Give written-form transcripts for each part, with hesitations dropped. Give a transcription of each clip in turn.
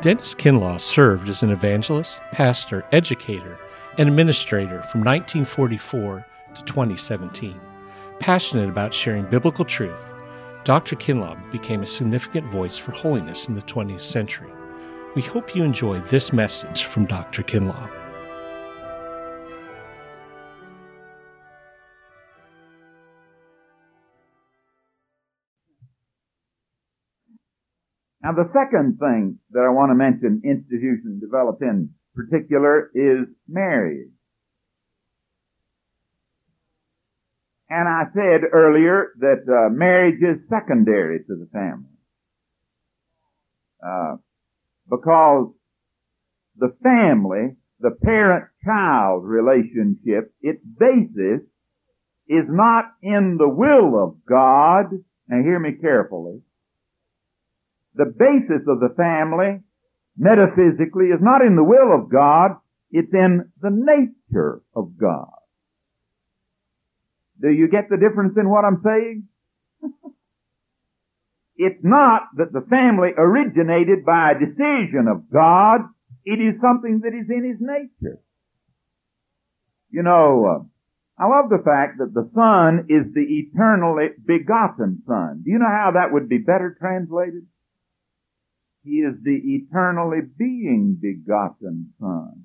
Dennis Kinlaw served as an evangelist, pastor, educator, and administrator from 1944 to 2017. Passionate about sharing biblical truth, Dr. Kinlaw became a significant voice for holiness in the 20th century. We hope you enjoy this message from Dr. Kinlaw. Now, the second thing that I want to mention institutions developed in particular is marriage. And I said earlier that marriage is secondary to the family because the family, the parent-child relationship, its basis is not in the will of God. Now, hear me carefully. The basis of the family, metaphysically, is not in the will of God. It's in the nature of God. Do you get the difference in what I'm saying? It's not that the family originated by a decision of God. It is something that is in His nature. You know, I love the fact that the Son is the eternally begotten Son. Do you know how that would be better translated? He is the eternally being begotten Son.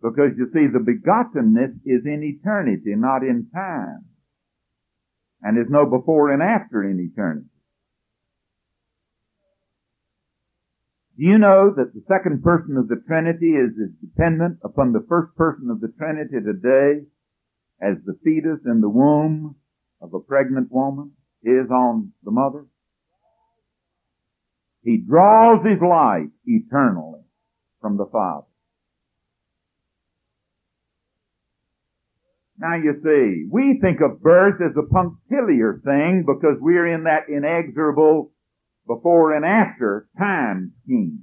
Because, you see, the begottenness is in eternity, not in time. And there's no before and after in eternity. Do you know that the second person of the Trinity is as dependent upon the first person of the Trinity today as the fetus in the womb of a pregnant woman is on the mother? He draws His life eternally from the Father. Now you see, we think of birth as a punctiliar thing because we're in that inexorable before and after time scheme.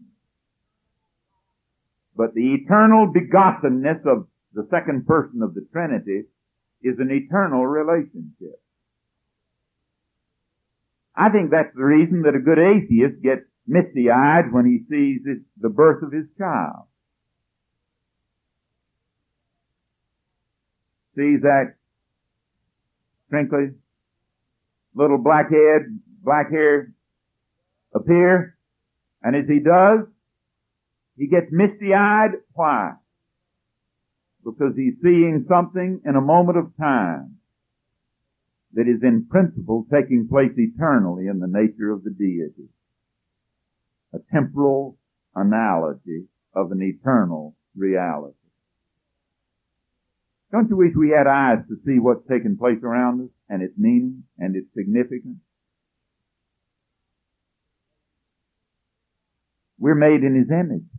But the eternal begottenness of the second person of the Trinity is an eternal relationship. I think that's the reason that a good atheist gets misty-eyed when he sees the birth of his child. Sees that crinkly little black hair appear, and as he does, he gets misty-eyed. Why? Because he's seeing something in a moment of time that is in principle taking place eternally in the nature of the deity. A temporal analogy of an eternal reality. Don't you wish we had eyes to see what's taking place around us and its meaning and its significance? We're made in His image.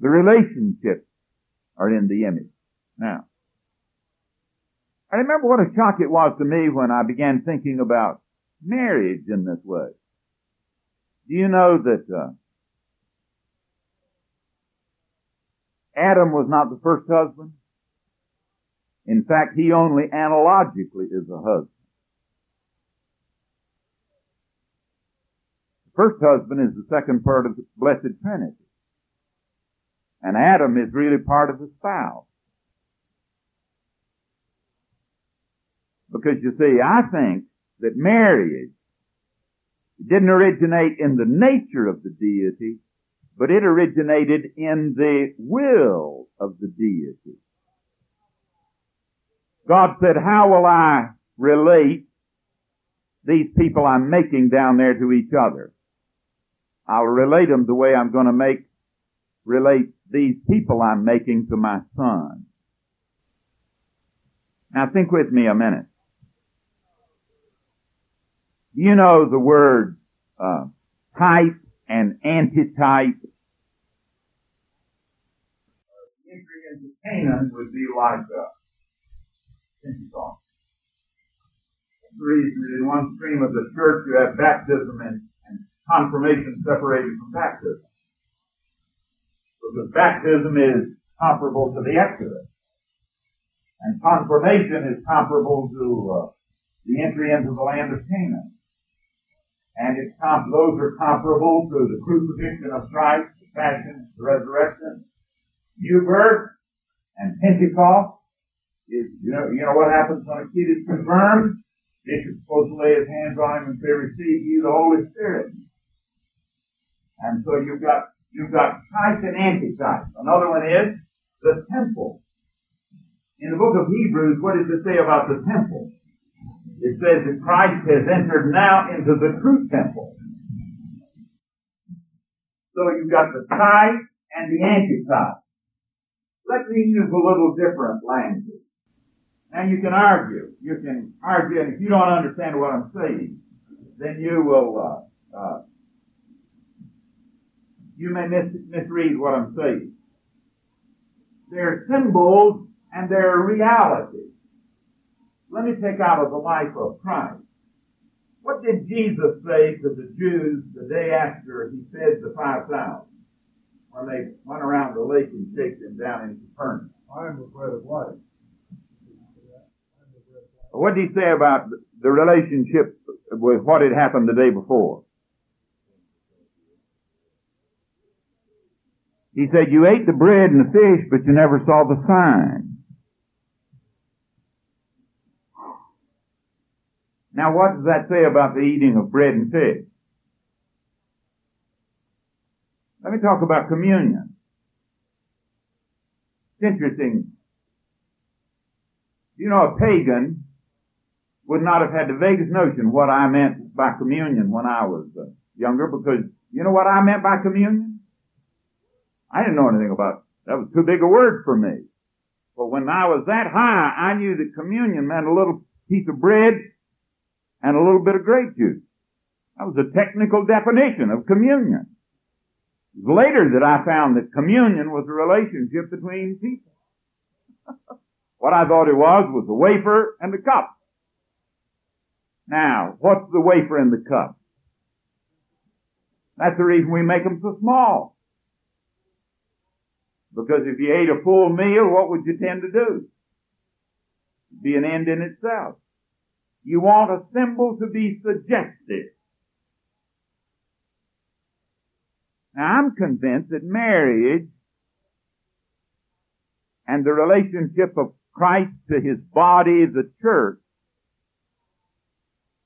The relationships are in the image. Now, I remember what a shock it was to me when I began thinking about marriage in this way. Do you know that Adam was not the first husband? In fact, he only analogically is a husband. The first husband is the second part of the Blessed Trinity. And Adam is really part of the spouse. Because, you see, I think that marriage didn't originate in the nature of the deity, but it originated in the will of the deity. God said, how will I relate these people I'm making down there to each other? I'll relate them the way I'm going to relate these people I'm making to my Son. Now think with me a minute. You know the words type and antitype. Entry into Canaan would be like Pentecost. That's the reason that in one stream of the church you have baptism and confirmation separated from baptism. Because baptism is comparable to the Exodus. And confirmation is comparable to the entry into the land of Canaan. and those are comparable to the crucifixion of Christ, the passion, the resurrection, new birth, and Pentecost. You know what happens when a kid is confirmed? Bishop's supposed to lay his hands on him and say, "Receive you the Holy Spirit." And so you've got Christ and Antichrist. Another one is the temple. In the book of Hebrews, what does it say about the temple? It says that Christ has entered now into the true temple. So you've got the Christ and the Antichrist. Let me use a little different language. Now you can argue, and if you don't understand what I'm saying, then you will, you may misread what I'm saying. They're symbols and they're realities. Let me take out of the life of Christ. What did Jesus say to the Jews the day after he fed the 5,000? When they went around the lake and shaked them down in Capernaum. I am the bread of life. What did he say about the relationship with what had happened the day before? He said, you ate the bread and the fish, but you never saw the sign. Now, what does that say about the eating of bread and fish? Let me talk about communion. It's interesting. You know, a pagan would not have had the vaguest notion what I meant by communion when I was younger, because you know what I meant by communion? I didn't know anything about it. That was too big a word for me. But when I was that high, I knew that communion meant a little piece of bread and a little bit of grape juice. That was a technical definition of communion. It was later that I found that communion was a relationship between people. What I thought it was the wafer and the cup. Now, what's the wafer and the cup? That's the reason we make them so small. Because if you ate a full meal, what would you tend to do? It'd be an end in itself. You want a symbol to be suggestive. Now, I'm convinced that marriage and the relationship of Christ to his body, the church,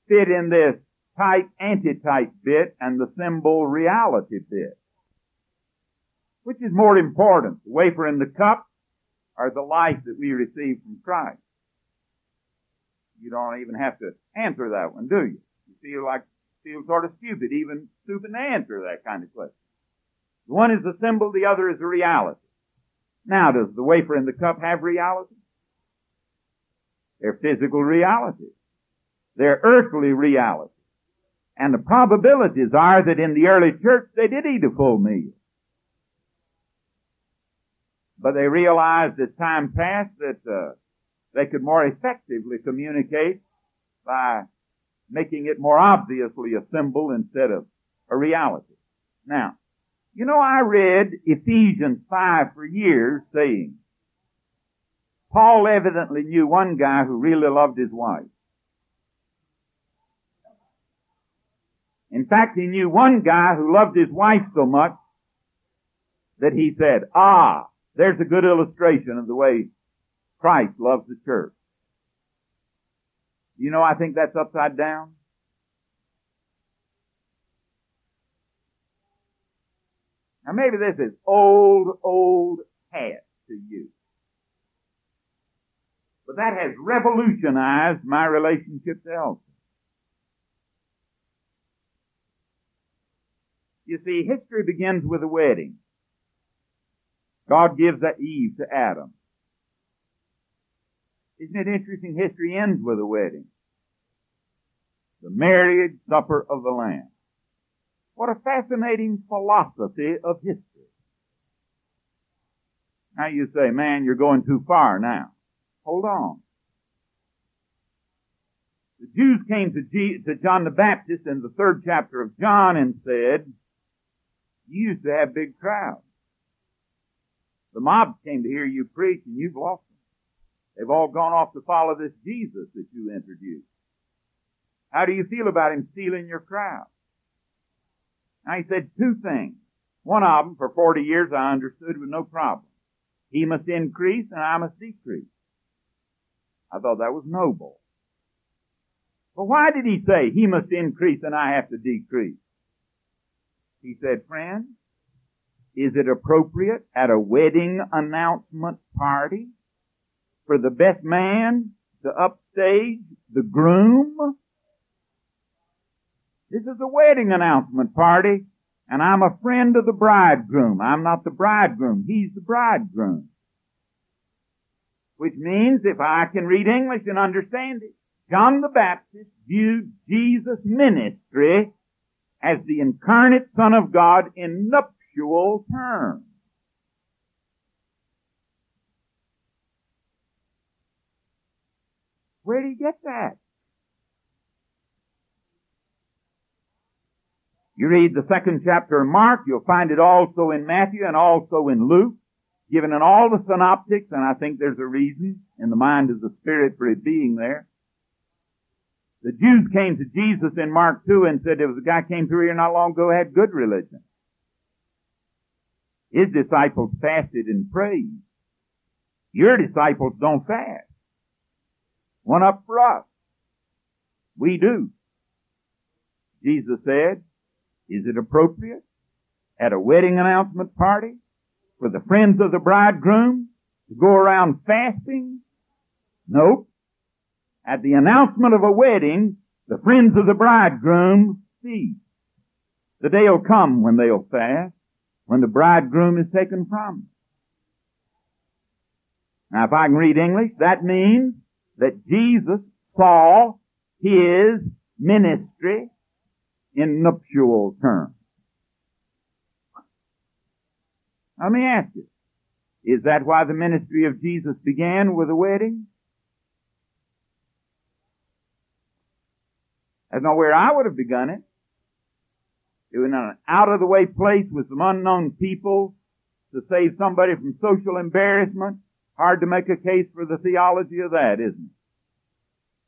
fit in this type, antitype bit and the symbol reality bit. Which is more important, the wafer and the cup or the life that we receive from Christ? You don't even have to answer that one, do you? You feel sort of stupid, even stupid to answer that kind of question. One is the symbol, the other is the reality. Now, does the wafer and the cup have reality? They're physical realities. They're earthly realities. And the probabilities are that in the early church they did eat a full meal. But they realized as time passed that they could more effectively communicate by making it more obviously a symbol instead of a reality. Now, you know, I read Ephesians 5 for years saying, Paul evidently knew one guy who really loved his wife. In fact, he knew one guy who loved his wife so much that he said, there's a good illustration of the way Christ loves the church. You know, I think that's upside down. Now, maybe this is old hat to you. But that has revolutionized my relationship to Elton. You see, history begins with a wedding. God gives Eve to Adam. Isn't it interesting? History ends with a wedding. The marriage supper of the Lamb. What a fascinating philosophy of history. Now you say, man, you're going too far now. Hold on. The Jews came to John the Baptist in the 3rd chapter of John and said, you used to have big crowds. The mob came to hear you preach and you've lost them. They've all gone off to follow this Jesus that you introduced. How do you feel about him stealing your crowds? I said two things. One of them, for 40 years, I understood with no problem. He must increase and I must decrease. I thought that was noble. But why did he say he must increase and I have to decrease? He said, friend, is it appropriate at a wedding announcement party for the best man to upstage the groom? This is a wedding announcement party, and I'm a friend of the bridegroom. I'm not the bridegroom. He's the bridegroom. Which means, if I can read English and understand it, John the Baptist viewed Jesus' ministry as the incarnate Son of God in nuptial terms. Where do you get that? You read the second chapter of Mark, you'll find it also in Matthew and also in Luke, given in all the synoptics, and I think there's a reason in the mind of the Spirit for it being there. The Jews came to Jesus in Mark 2 and said, there was a guy came through here not long ago, had good religion. His disciples fasted and prayed. Your disciples don't fast. One up for us. We do. Jesus said, is it appropriate at a wedding announcement party for the friends of the bridegroom to go around fasting? Nope. At the announcement of a wedding, the friends of the bridegroom feast. The day will come when they'll fast, when the bridegroom is taken from them. Now, if I can read English, that means that Jesus saw his ministry in nuptial terms. Let me ask you, is that why the ministry of Jesus began with a wedding? That's not where I would have begun it. It was an out-of-the-way place with some unknown people to save somebody from social embarrassment. Hard to make a case for the theology of that, isn't it?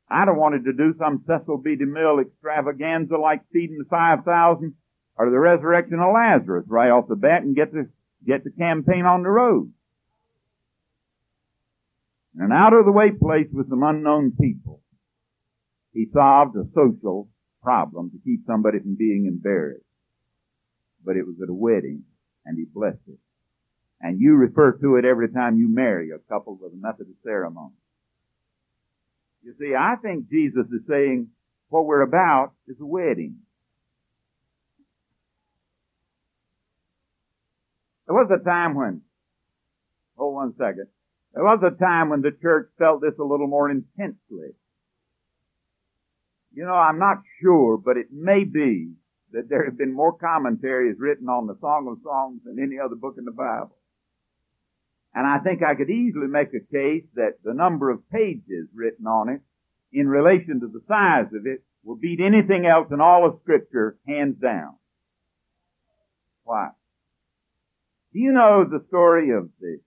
I don't want to do some Cecil B. DeMille extravaganza like feeding the 5,000 or the resurrection of Lazarus right off the bat and get the campaign on the road. In an out-of-the-way place with some unknown people, he solved a social problem to keep somebody from being embarrassed. But it was at a wedding, and he blessed it. And you refer to it every time you marry a couple with a Methodist ceremony. You see, I think Jesus is saying what we're about is a wedding. There was a time when the church felt this a little more intensely. You know, I'm not sure, but it may be that there have been more commentaries written on the Song of Songs than any other book in the Bible. And I think I could easily make a case that the number of pages written on it, in relation to the size of it, will beat anything else in all of Scripture, hands down. Why? Do you know the story of the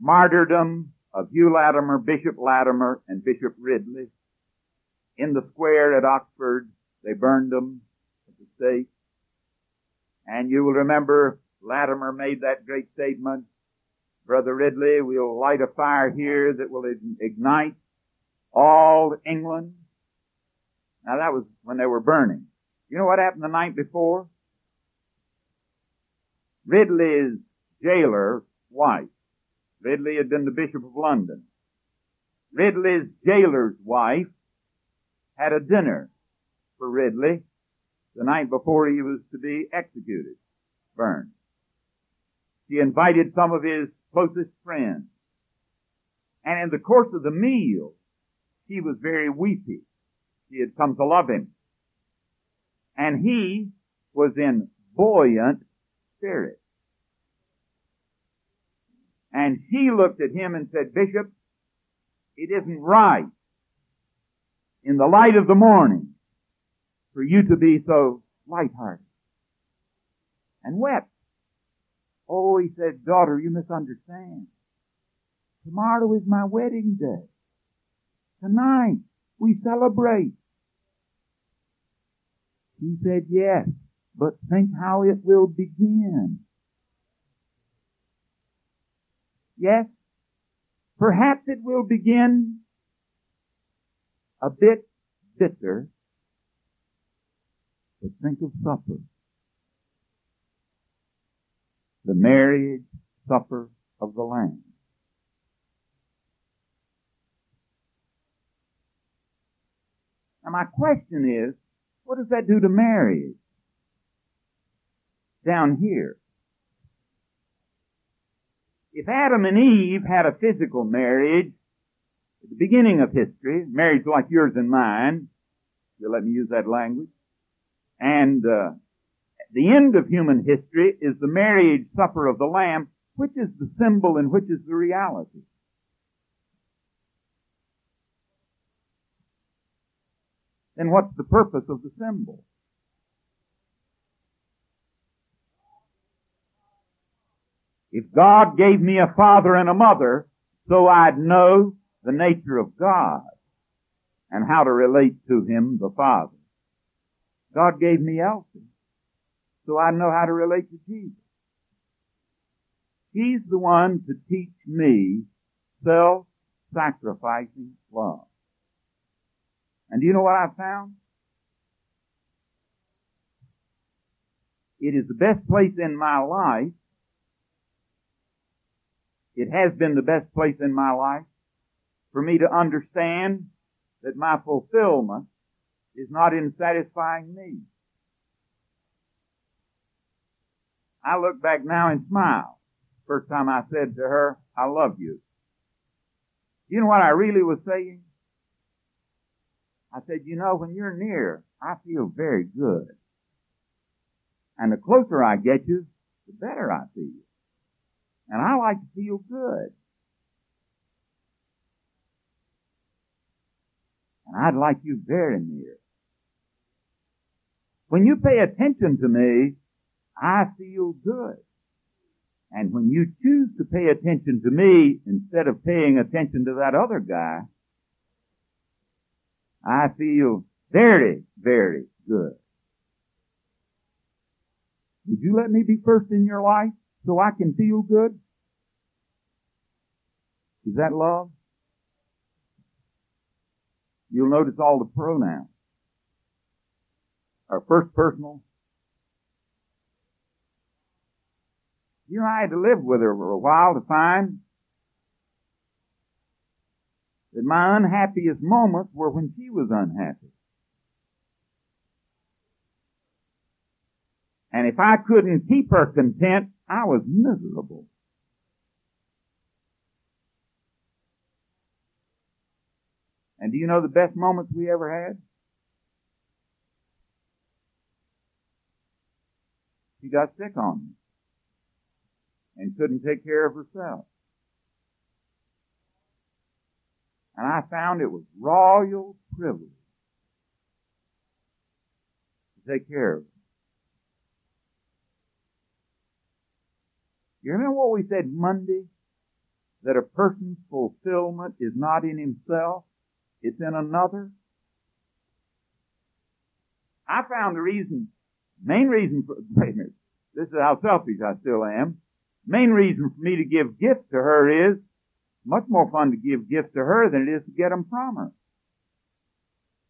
martyrdom of Hugh Latimer, Bishop Latimer, and Bishop Ridley? In the square at Oxford, they burned them at the stake. And you will remember Latimer made that great statement, Brother Ridley, we'll light a fire here that will ignite all England. Now that was when they were burning. You know what happened the night before? Ridley's jailer's wife. Ridley had been the Bishop of London. Ridley's jailer's wife had a dinner for Ridley the night before he was to be executed, burned. He invited some of his closest friends. And in the course of the meal, she was very weepy. She had come to love him. And he was in buoyant spirit. And she looked at him and said, Bishop, it isn't right in the light of the morning for you to be so lighthearted. And wept. Oh, he said, daughter, you misunderstand. Tomorrow is my wedding day. Tonight we celebrate. He said, yes, but think how it will begin. Yes, perhaps it will begin a bit bitter, but think of supper. The marriage supper of the Lamb. Now my question is, what does that do to marriage down here? If Adam and Eve had a physical marriage at the beginning of history, marriage like yours and mine, you'll let me use that language, and at the end of human history is the marriage supper of the Lamb, which is the symbol and which is the reality? Then what's the purpose of the symbol? If God gave me a father and a mother, so I'd know the nature of God and how to relate to Him, the Father. God gave me Elsie, so I know how to relate to Jesus. He's the one to teach me self-sacrificing love. And do you know what I've found? It is the best place in my life. It has been the best place in my life for me to understand that my fulfillment is not in satisfying me. I look back now and smile. First time I said to her, I love you. You know what I really was saying? I said, you know, when you're near, I feel very good. And the closer I get you, the better I feel. And I like to feel good. And I'd like you very near. When you pay attention to me, I feel good. And when you choose to pay attention to me instead of paying attention to that other guy, I feel very, very good. Would you let me be first in your life so I can feel good? Is that love? You'll notice all the pronouns are first personal. You know, I had to live with her for a while to find that my unhappiest moments were when she was unhappy. And if I couldn't keep her content, I was miserable. And do you know the best moments we ever had? She got sick on me and couldn't take care of herself. And I found it was royal privilege to take care of her. You remember what we said Monday? That a person's fulfillment is not in himself, it's in another. I found the reason, main reason for, wait a minute, this is how selfish I still am. Main reason for me to give gifts to her is much more fun to give gifts to her than it is to get them from her.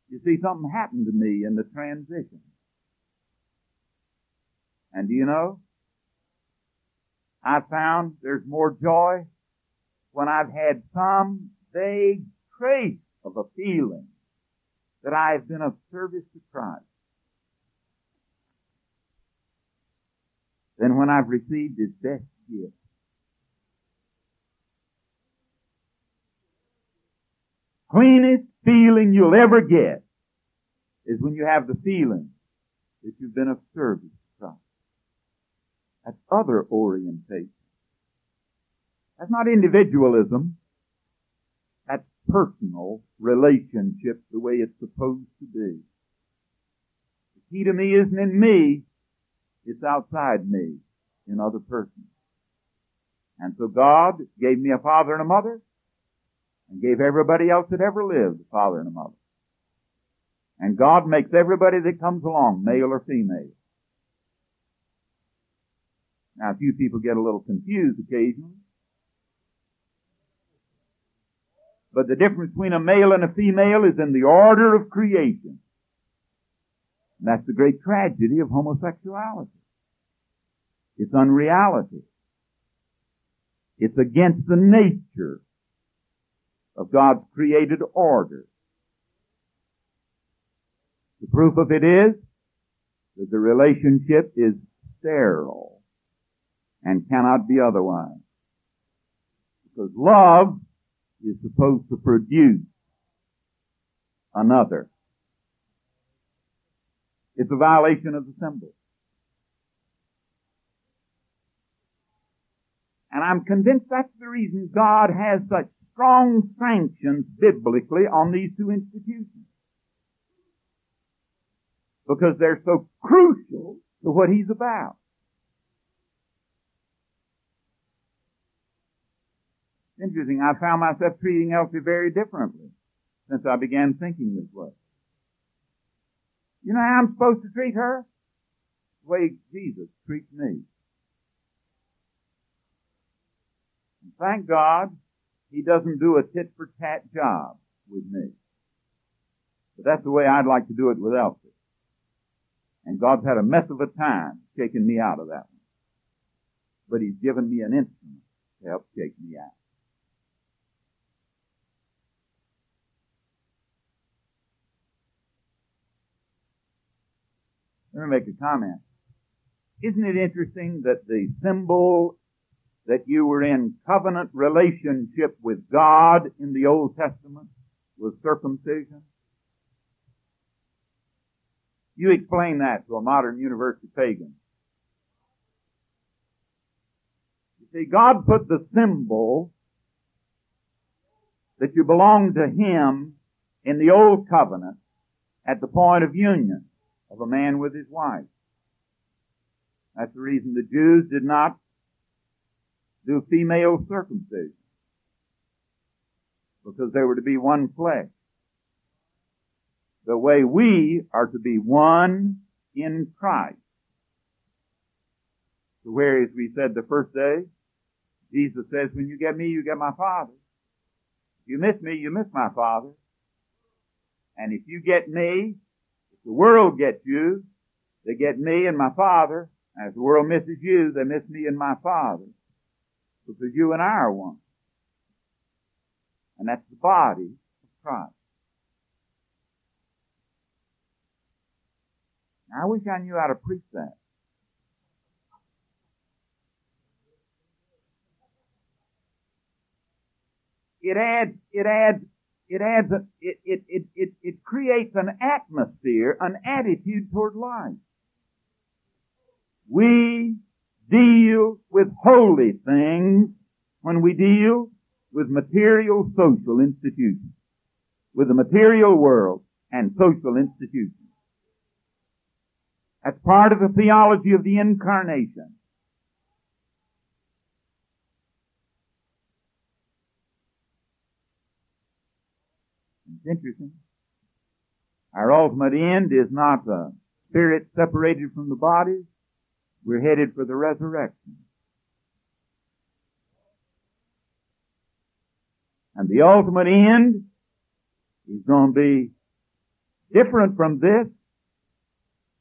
You see, something happened to me in the transition. And do you know? I found there's more joy when I've had some vague trace of a feeling that I have been of service to Christ than when I've received His best gift. Cleanest feeling you'll ever get is when you have the feeling that you've been of service to Christ. That's other orientation. That's not individualism. That's personal relationship the way it's supposed to be. The key to me isn't in me. It's outside me, in other persons. And so God gave me a father and a mother and gave everybody else that ever lived a father and a mother. And God makes everybody that comes along, male or female. Now, a few people get a little confused occasionally. But the difference between a male and a female is in the order of creation. And that's the great tragedy of homosexuality. It's unreality. It's against the nature of God's created order. The proof of it is that the relationship is sterile and cannot be otherwise. Because love is supposed to produce another. It's a violation of the symbol. And I'm convinced that's the reason God has such strong sanctions biblically on these two institutions. Because they're so crucial to what he's about. It's interesting, I found myself treating Elsie very differently since I began thinking this way. You know how I'm supposed to treat her? The way Jesus treats me. And thank God, he doesn't do a tit-for-tat job with me. But that's the way I'd like to do it with Elsie. And God's had a mess of a time shaking me out of that one. But he's given me an instrument to help shake me out. Let me make a comment. Isn't it interesting that the symbol that you were in covenant relationship with God in the Old Testament was circumcision? You explain that to a modern university pagan. You see, God put the symbol that you belong to him in the Old Covenant at the point of union of a man with his wife. That's the reason the Jews did not do female circumcision, because they were to be one flesh. The way we are to be one in Christ. So where, as we said the first day, Jesus says, when you get me, you get my Father. If you miss me, you miss my Father. And if you get me, if the world gets you, they get me and my Father. And if the world misses you, they miss me and my Father. Because you and I are one. And that's the body of Christ. I wish I knew how to preach that. It creates an atmosphere, an attitude toward life. We deal with holy things when we deal with material social institutions, with the material world and social institutions. That's part of the theology of the Incarnation. It's interesting. Our ultimate end is not a spirit separated from the body. We're headed for the resurrection. And the ultimate end is going to be different from this.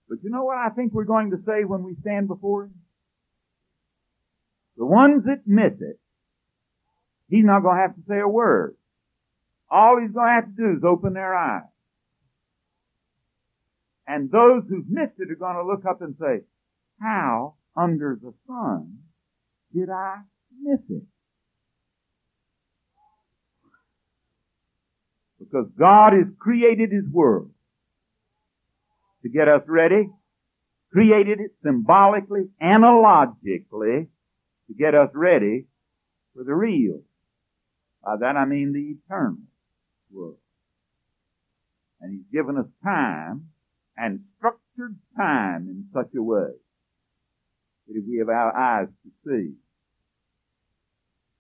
But you know what I think we're going to say when we stand before him? The ones that miss it, he's not going to have to say a word. All he's going to have to do is open their eyes. And those who've missed it are going to look up and say, how under the sun did I miss it? Because God has created his world to get us ready, created it symbolically, analogically, to get us ready for the real. By that I mean the eternal world. And he's given us time and structured time in such a way that if we have our eyes to see.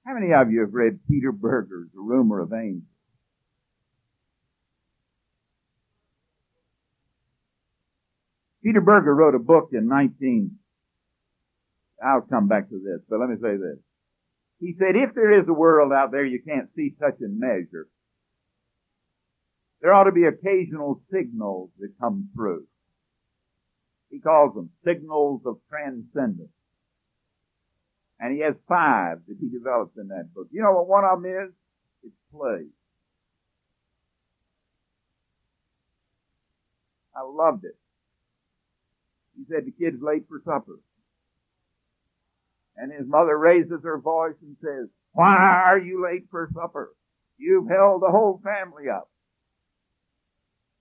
How many of you have read Peter Berger's The Rumor of Angels? Peter Berger wrote a book in I'll come back to this, but let me say this. He said, if there is a world out there you can't see, touch, and measure, there ought to be occasional signals that come through. He calls them signals of transcendence. And he has 5 that he develops in that book. You know what one of them is? It's play. I loved it. He said the kid's late for supper. And his mother raises her voice and says, "Why are you late for supper? You've held the whole family up."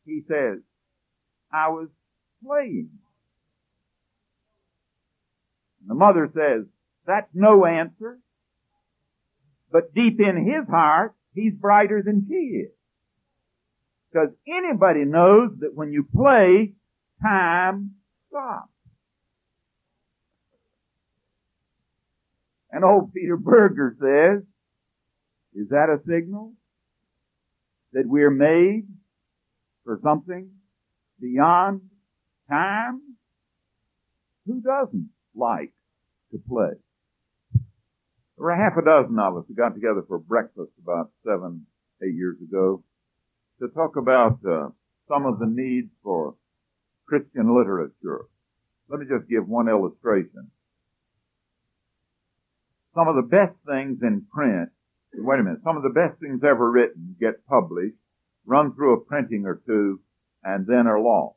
He says, "I was playing." And the mother says, "That's no answer." But deep in his heart, he's brighter than she is. Because anybody knows that when you play, time stops. And old Peter Berger says, is that a signal that we're made for something beyond time? Who doesn't like to play? There were 6 of us who got together for breakfast about 7, 8 years ago to talk about some of the needs for Christian literature. Let me just give one illustration. Some of the best things in print, some of the best things ever written get published, run through a printing or two, and then are lost.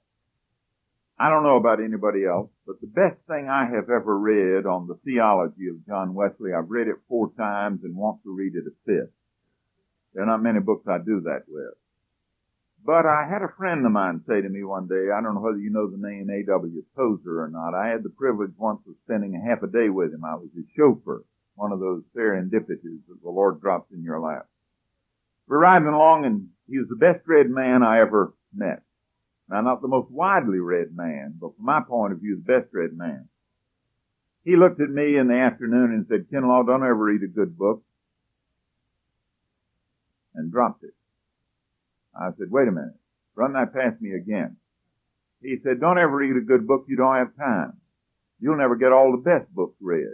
I don't know about anybody else, but the best thing I have ever read on the theology of John Wesley, I've read it 4 times and want to read it a 5th. There are not many books I do that with. But I had a friend of mine say to me one day, I don't know whether you know the name A.W. Tozer or not. I had the privilege once of spending half a day with him. I was his chauffeur, one of those serendipities that the Lord drops in your lap. We're riding along, and he was the best-read man I ever met. Now, not the most widely read man, but from my point of view, the best-read man. He looked at me in the afternoon and said, "Kinlaw, don't ever read a good book," and dropped it. I said, "Wait a minute, run that past me again." He said, "Don't ever read a good book, you don't have time. You'll never get all the best books read."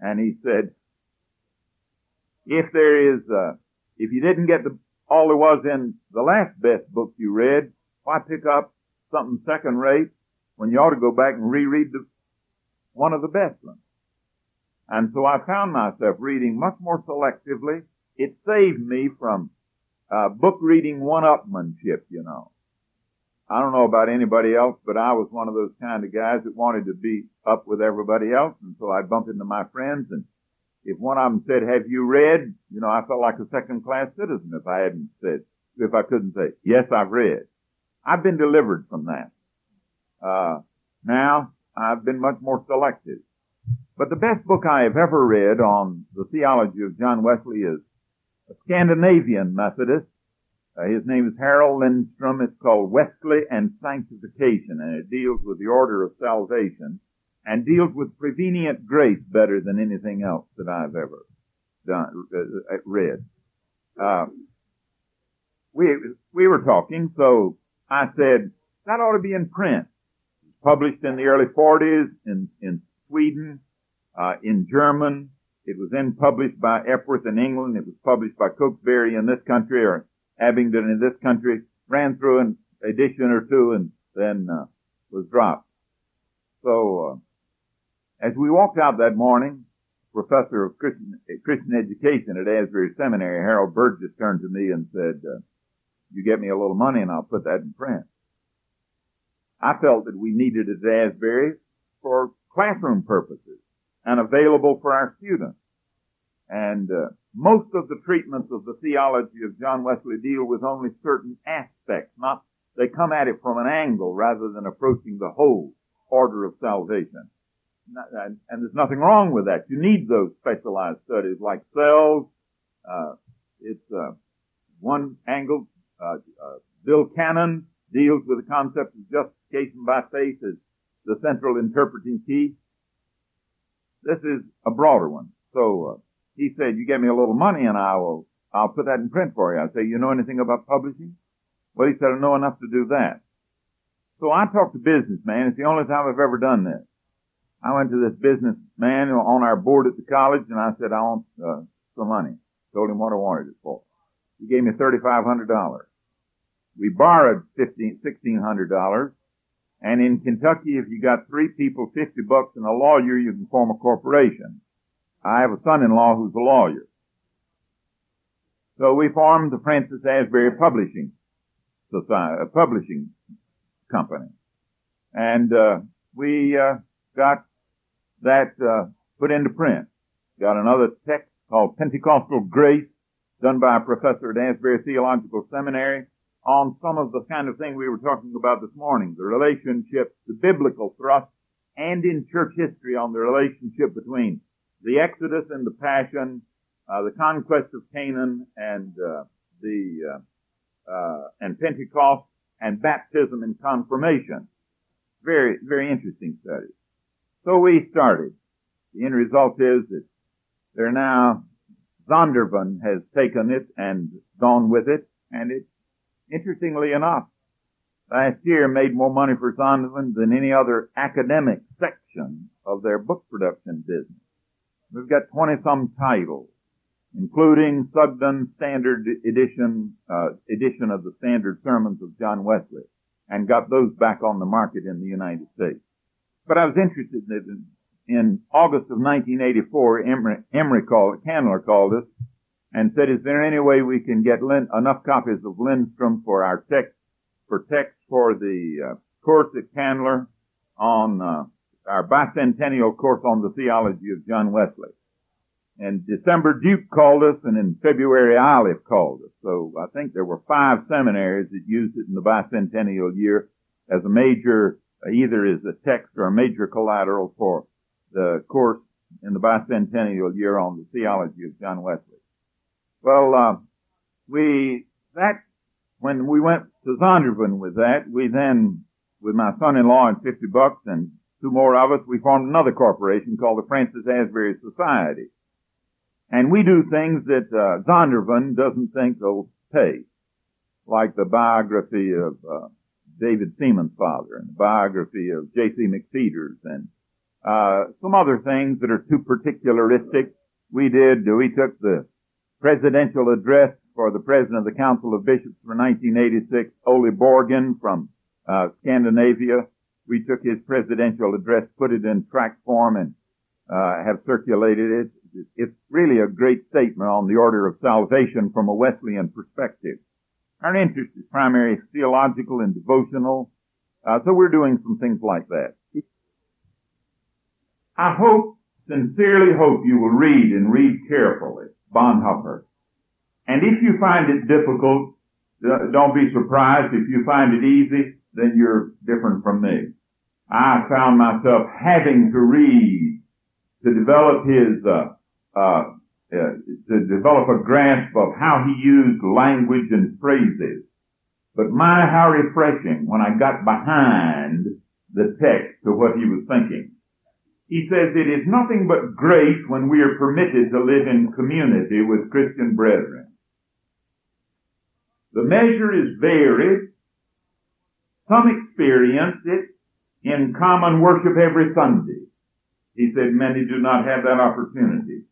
And he said, if you didn't get all there was in the last best book you read, why pick up something second rate when you ought to go back and reread one of the best ones? And so I found myself reading much more selectively. It saved me from book reading one-upmanship, you know. I don't know about anybody else, but I was one of those kind of guys that wanted to be up with everybody else, and so I'd bump into my friends, and if one of them said, "Have you read?" you know, I felt like a second-class citizen if I couldn't say, "Yes, I've read." I've been delivered from that. Now, I've been much more selective. But the best book I have ever read on the theology of John Wesley is a Scandinavian Methodist. His name is Harold Lindstrom. It's called Wesley and Sanctification, and it deals with the order of salvation and deals with prevenient grace better than anything else that I've ever read. We were talking, so I said, that ought to be in print. It's published in the early 40s in Sweden, in German. It was then published by Epworth in England. It was published by Cokesbury in this country, or Abingdon in this country. Ran through an edition or two and then was dropped. So as we walked out that morning, professor of Christian education at Asbury Seminary, Harold Burgess, turned to me and said, "You get me a little money and I'll put that in print." I felt that we needed it at Asbury for classroom purposes and available for our students. And most of the treatments of the theology of John Wesley deal with only certain aspects. They come at it from an angle rather than approaching the whole order of salvation. And there's nothing wrong with that. You need those specialized studies like cells. It's one angle. Bill Cannon deals with the concept of justification by faith as the central interpreting key. This is a broader one. So he said, "You get me a little money and I'll put that in print for you." I said, "You know anything about publishing?" Well, he said, "I know enough to do that." So I talked to businessmen. It's the only time I've ever done this. I went to this businessman on our board at the college, and I said, I want some money. Told him what I wanted it for. He gave me $3,500. We borrowed $1,600. And in Kentucky, if you got three people, $50 and a lawyer, you can form a corporation. I have a son-in-law who's a lawyer. So we formed the Francis Asbury Publishing Society, a publishing company. And we got that put into print. Got another text called Pentecostal Grace, done by a professor at Asbury Theological Seminary, on some of the kind of thing we were talking about this morning, the relationship, the biblical thrust, and in church history on the relationship between the Exodus and the Passion, the conquest of Canaan, and and Pentecost, and baptism and confirmation. Very, very interesting study. So we started. The end result is that there now, Zondervan has taken it and gone with it, and it, interestingly enough, last year made more money for Zondervan than any other academic section of their book production business. We've got 20-some titles, including Sugden's standard edition of the standard sermons of John Wesley, and got those back on the market in the United States. But I was interested in August of 1984, Candler called us and said, is there any way we can get enough copies of Lindstrom for our text for the course at Candler on our bicentennial course on the theology of John Wesley? In December, Duke called us, and in February, Olive called us. So I think there were 5 seminaries that used it in the bicentennial year as a major, either as a text or a major collateral for the course in the bicentennial year on the theology of John Wesley. Well, when we went to Zondervan with that, we then, with my son-in-law and $50 and 2 more of us, we formed another corporation called the Francis Asbury Society. And we do things that Zondervan doesn't think will pay, like the biography of David Seaman's father and the biography of J.C. McPeters and some other things that are too particularistic. We took the presidential address for the president of the Council of Bishops for 1986, Ole Borgen from Scandinavia. We took his presidential address, put it in tract form, and have circulated it. It's really a great statement on the order of salvation from a Wesleyan perspective. Our interest is primarily theological and devotional, so we're doing some things like that. I sincerely hope you will read and read carefully Bonhoeffer. And if you find it difficult, don't be surprised. If you find it easy, then you're different from me. I found myself having to read to develop a grasp of how he used language and phrases. But how refreshing when I got behind the text of what he was thinking. He says, it is nothing but grace when we are permitted to live in community with Christian brethren. The measure is varied. Some experience it in common worship every Sunday. He said, many do not have that opportunity.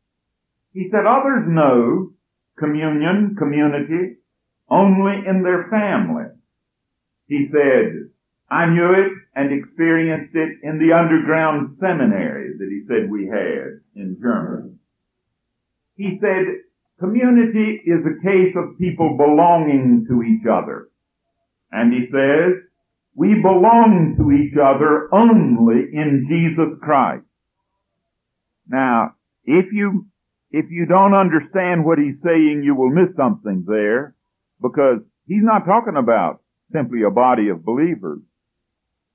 He said, others know communion, community, only in their family. He said, I knew it and experienced it in the underground seminary that he said we had in Germany. He said, community is a case of people belonging to each other. And he says, we belong to each other only in Jesus Christ. Now, if you don't understand what he's saying, you will miss something there, because he's not talking about simply a body of believers.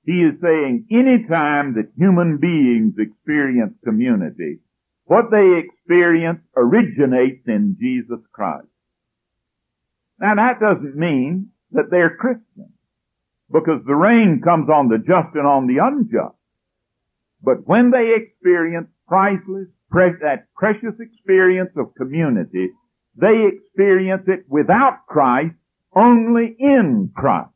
He is saying any time that human beings experience community, what they experience originates in Jesus Christ. Now, that doesn't mean that they're Christians, because the rain comes on the just and on the unjust. But when they experience that precious experience of community, they experience it without Christ, only in Christ.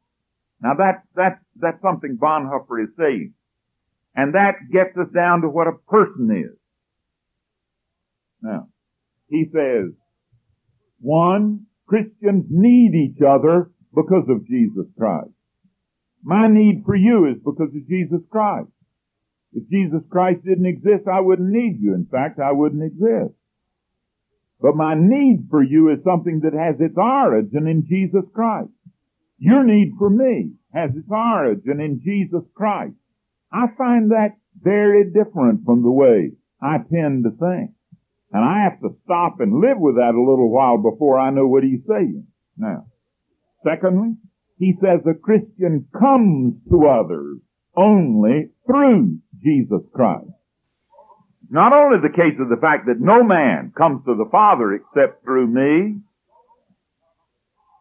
Now, that's That's something Bonhoeffer is saying. And that gets us down to what a person is. Now, he says, one, Christians need each other because of Jesus Christ. My need for you is because of Jesus Christ. If Jesus Christ didn't exist, I wouldn't need you. In fact, I wouldn't exist. But my need for you is something that has its origin in Jesus Christ. Your need for me has its origin in Jesus Christ. I find that very different from the way I tend to think. And I have to stop and live with that a little while before I know what he's saying. Now, secondly, he says a Christian comes to others only through Jesus Christ. Not only the case of the fact that no man comes to the Father except through me,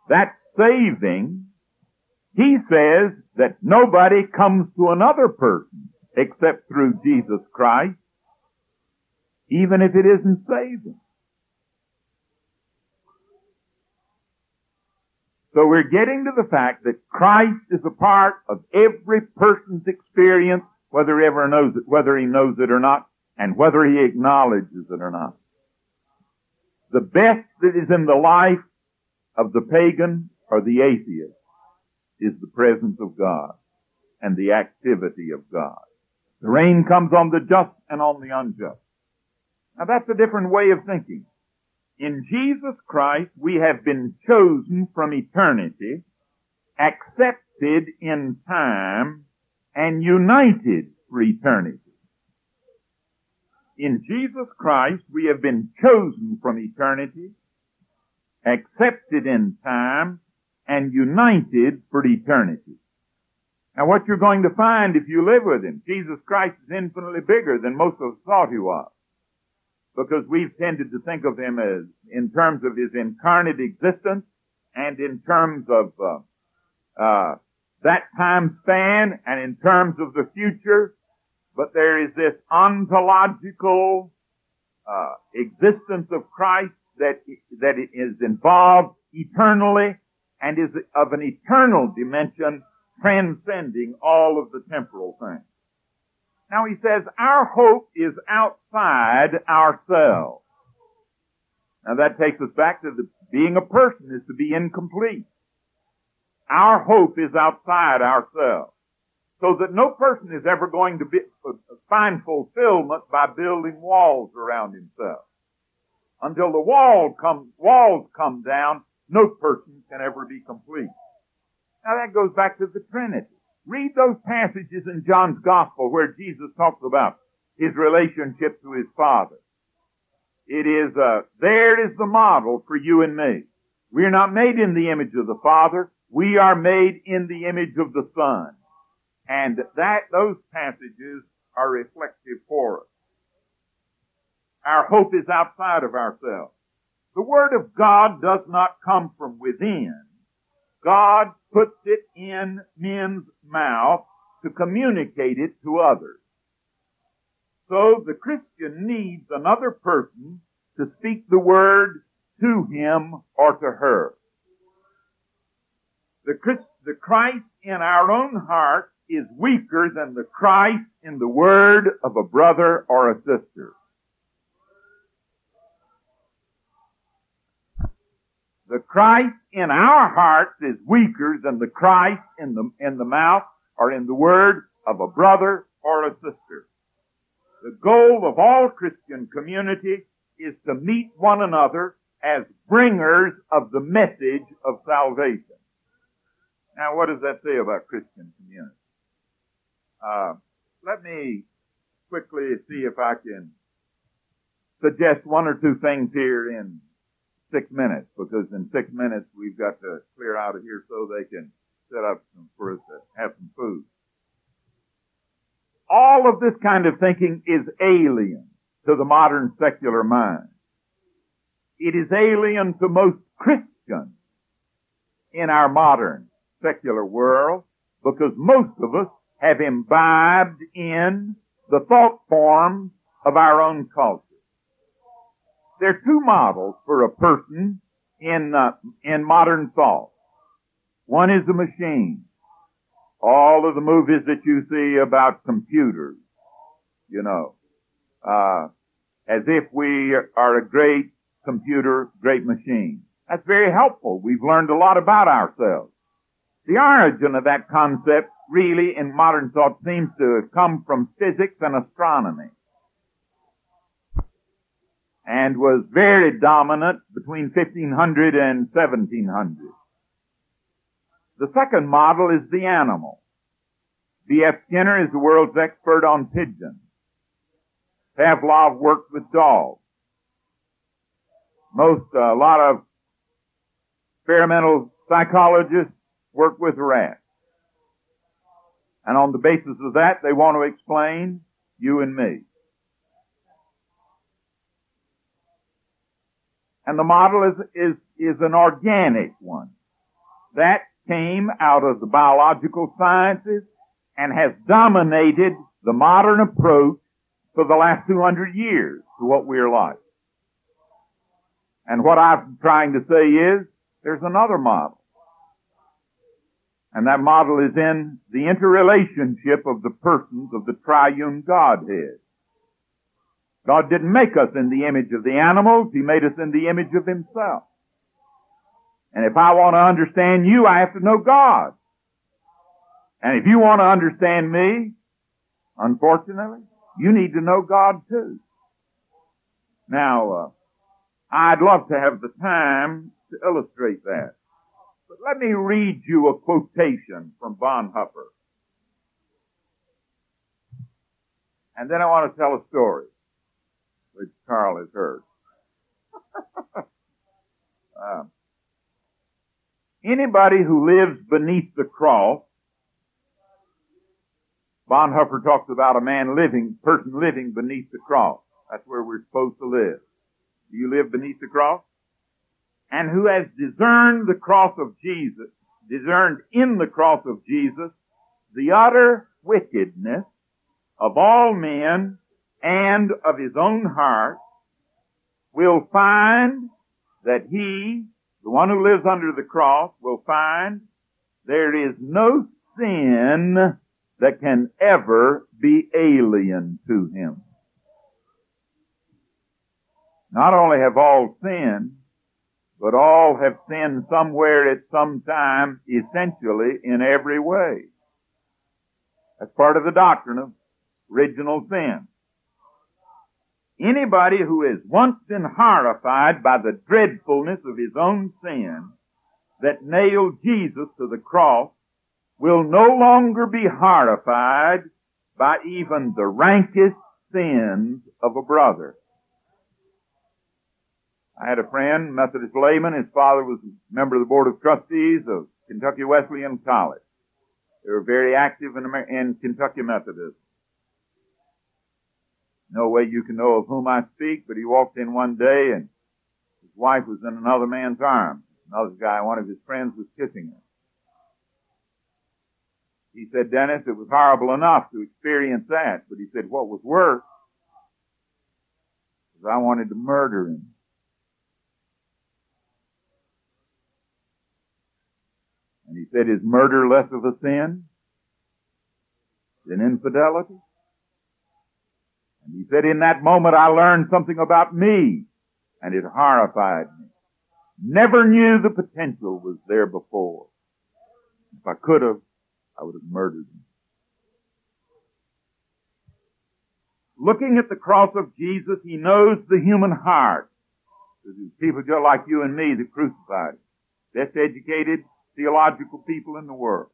that's saving. He says that nobody comes to another person except through Jesus Christ, even if it isn't saving. So we're getting to the fact that Christ is a part of every person's experience, whether he ever knows it, whether he knows it or not, and whether he acknowledges it or not. The best that is in the life of the pagan or the atheist is the presence of God and the activity of God. The rain comes on the just and on the unjust. Now that's a different way of thinking. In Jesus Christ, we have been chosen from eternity, accepted in time, and united for eternity. In Jesus Christ, we have been chosen from eternity, accepted in time, and united for eternity. Now what you're going to find if you live with him, Jesus Christ is infinitely bigger than most of us thought he was. Because we've tended to think of him as in terms of his incarnate existence and in terms of that time span and in terms of the future. But there is this ontological existence of Christ that is involved eternally and is of an eternal dimension transcending all of the temporal things. Now he says, our hope is outside ourselves. Now that takes us back to being a person is to be incomplete. Our hope is outside ourselves. So that no person is ever going to find fulfillment by building walls around himself. Until the walls come down, no person can ever be complete. Now that goes back to the Trinity. Read those passages in John's Gospel where Jesus talks about his relationship to his Father. It is, there is the model for you and me. We are not made in the image of the Father. We are made in the image of the Son. And those passages are reflective for us. Our hope is outside of ourselves. The Word of God does not come from within. God puts it in men's mouth to communicate it to others. So the Christian needs another person to speak the word to him or to her. The Christ in our own heart is weaker than the Christ in the word of a brother or a sister. The Christ in our hearts is weaker than the Christ in the mouth or in the word of a brother or a sister. The goal of all Christian community is to meet one another as bringers of the message of salvation. Now, what does that say about Christian community? Let me quickly see if I can suggest one or two things here in 6 minutes, because in 6 minutes we've got to clear out of here so they can set up for us to have some food. All of this kind of thinking is alien to the modern secular mind. It is alien to most Christians in our modern secular world, because most of us have imbibed in the thought forms of our own culture. There are two models for a person in modern thought. One is a machine. All of the movies that you see about computers, you know, as if we are a great computer, great machine. That's very helpful. We've learned a lot about ourselves. The origin of that concept really in modern thought seems to have come from physics and astronomy, and was very dominant between 1500 and 1700. The second model is the animal. B.F. Skinner is the world's expert on pigeons. Pavlov worked with dogs. A lot of experimental psychologists work with rats. And on the basis of that, they want to explain you and me. And the model is an organic one. That came out of the biological sciences and has dominated the modern approach for the last 200 years to what we're like. And what I'm trying to say is there's another model. And that model is in the interrelationship of the persons of the triune Godhead. God didn't make us in the image of the animals. He made us in the image of himself. And if I want to understand you, I have to know God. And if you want to understand me, unfortunately, you need to know God too. Now, I'd love to have the time to illustrate that. But let me read you a quotation from Bonhoeffer. And then I want to tell a story, which Carl has heard. Anybody who lives beneath the cross, Bonhoeffer talks about a person living beneath the cross. That's where we're supposed to live. Do you live beneath the cross? And who has discerned the cross of Jesus, discerned in the cross of Jesus, the utter wickedness of all men and of his own heart, will find that he, the one who lives under the cross, will find there is no sin that can ever be alien to him. Not only have all sinned, but all have sinned somewhere at some time, essentially in every way. That's part of the doctrine of original sin. Anybody who is once been horrified by the dreadfulness of his own sin that nailed Jesus to the cross will no longer be horrified by even the rankest sins of a brother. I had a friend, Methodist layman. His father was a member of the Board of Trustees of Kentucky Wesleyan College. They were very active in Kentucky Methodism. No way you can know of whom I speak, but he walked in one day and his wife was in another man's arms. Another guy, one of his friends, was kissing her. He said, Dennis, it was horrible enough to experience that, but he said, what was worse is I wanted to murder him. And he said, is murder less of a sin than infidelity? And he said, in that moment I learned something about me, and it horrified me. Never knew the potential was there before. If I could have, I would have murdered him. Looking at the cross of Jesus, he knows the human heart. There's people just like you and me that crucified him. Best educated theological people in the world.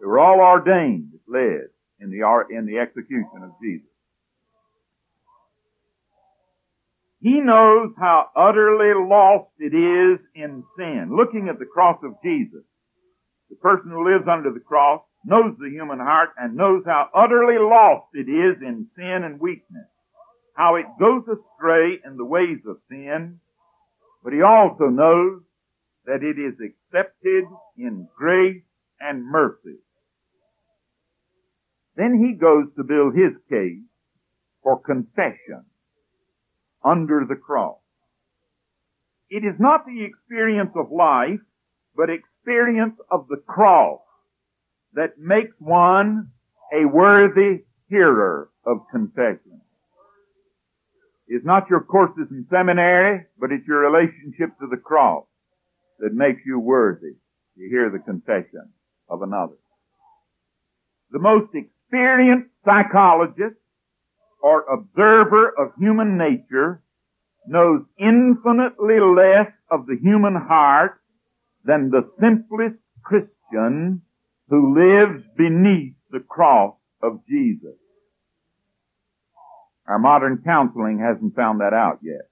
They were all ordained, led in the execution of Jesus. He knows how utterly lost it is in sin. Looking at the cross of Jesus, the person who lives under the cross knows the human heart and knows how utterly lost it is in sin and weakness, how it goes astray in the ways of sin, but he also knows that it is accepted in grace and mercy. Then he goes to build his case for confession under the cross. It is not the experience of life, but experience of the cross that makes one a worthy hearer of confession. It's not your courses in seminary, but it's your relationship to the cross that makes you worthy to hear the confession of another. The most experienced psychologist or observer of human nature knows infinitely less of the human heart than the simplest Christian who lives beneath the cross of Jesus. Our modern counseling hasn't found that out yet.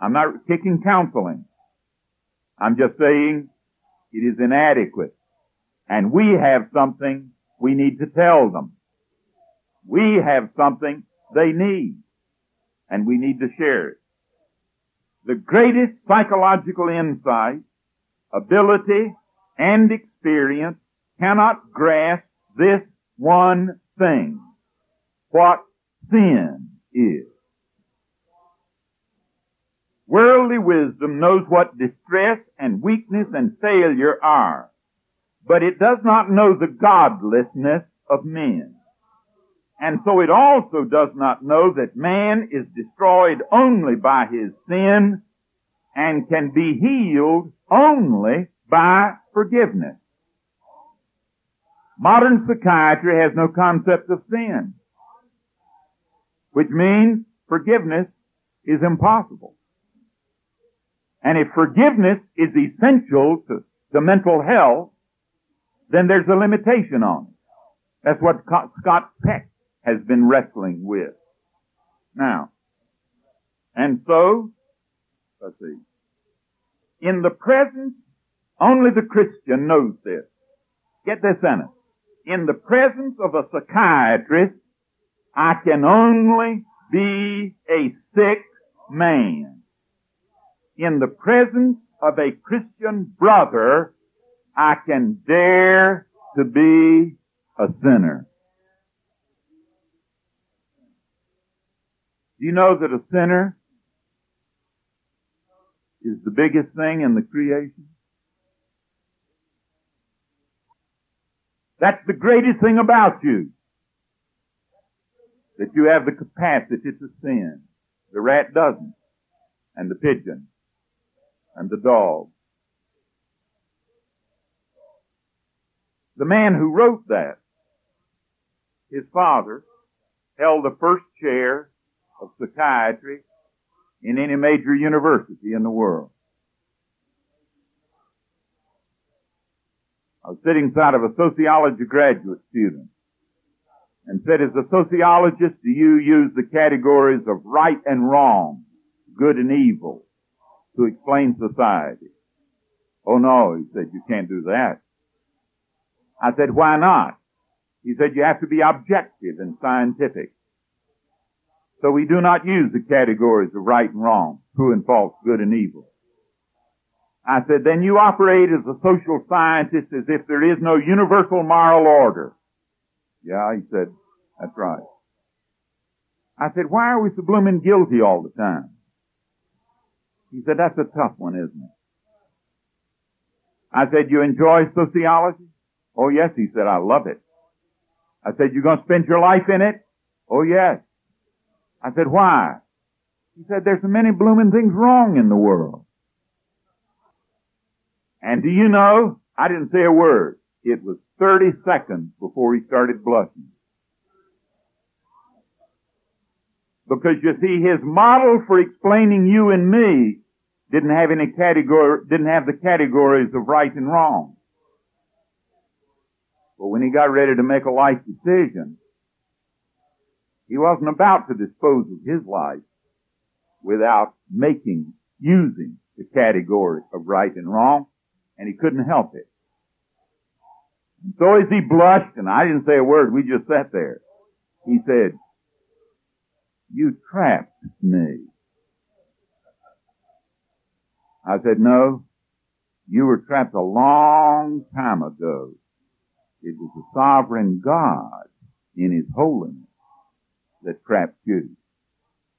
I'm not kicking counseling. I'm just saying it is inadequate. And we have something we need to tell them. We have something they need. And we need to share it. The greatest psychological insight, ability, and experience cannot grasp this one thing: what sin is. Worldly wisdom knows what distress and weakness and failure are, but it does not know the godlessness of men. And so it also does not know that man is destroyed only by his sin and can be healed only by forgiveness. Modern psychiatry has no concept of sin, which means forgiveness is impossible. And if forgiveness is essential to mental health, then there's a limitation on it. That's what Scott Peck has been wrestling with. Now, and so, let's see. In the presence, only the Christian knows this. Get this sentence. In the presence of a psychiatrist, I can only be a sick man. In the presence of a Christian brother, I can dare to be a sinner. Do you know that a sinner is the biggest thing in the creation? That's the greatest thing about you, that you have the capacity to sin. The rat doesn't, and the pigeon, and the dog. The man who wrote that, his father, held the first chair of psychiatry in any major university in the world. I was sitting beside of a sociology graduate student and said, as a sociologist, do you use the categories of right and wrong, good and evil, to explain society? Oh no, he said, you can't do that. I said, why not? He said, you have to be objective and scientific. So we do not use the categories of right and wrong, true and false, good and evil. I said, then you operate as a social scientist as if there is no universal moral order. Yeah, he said, that's right. I said, why are we so blooming guilty all the time? He said, that's a tough one, isn't it? I said, you enjoy sociology? Oh, yes, he said, I love it. I said, you're going to spend your life in it? Oh, yes. I said, why? He said, there's so many blooming things wrong in the world. And do you know, I didn't say a word. It was 30 seconds before he started blushing. Because you see, his model for explaining you and me didn't have the categories of right and wrong. But when he got ready to make a life decision, he wasn't about to dispose of his life without using the category of right and wrong, and he couldn't help it. And so as he blushed, and I didn't say a word, we just sat there, he said, you trapped me. I said, no, you were trapped a long time ago. It was the sovereign God in His holiness that trapped you.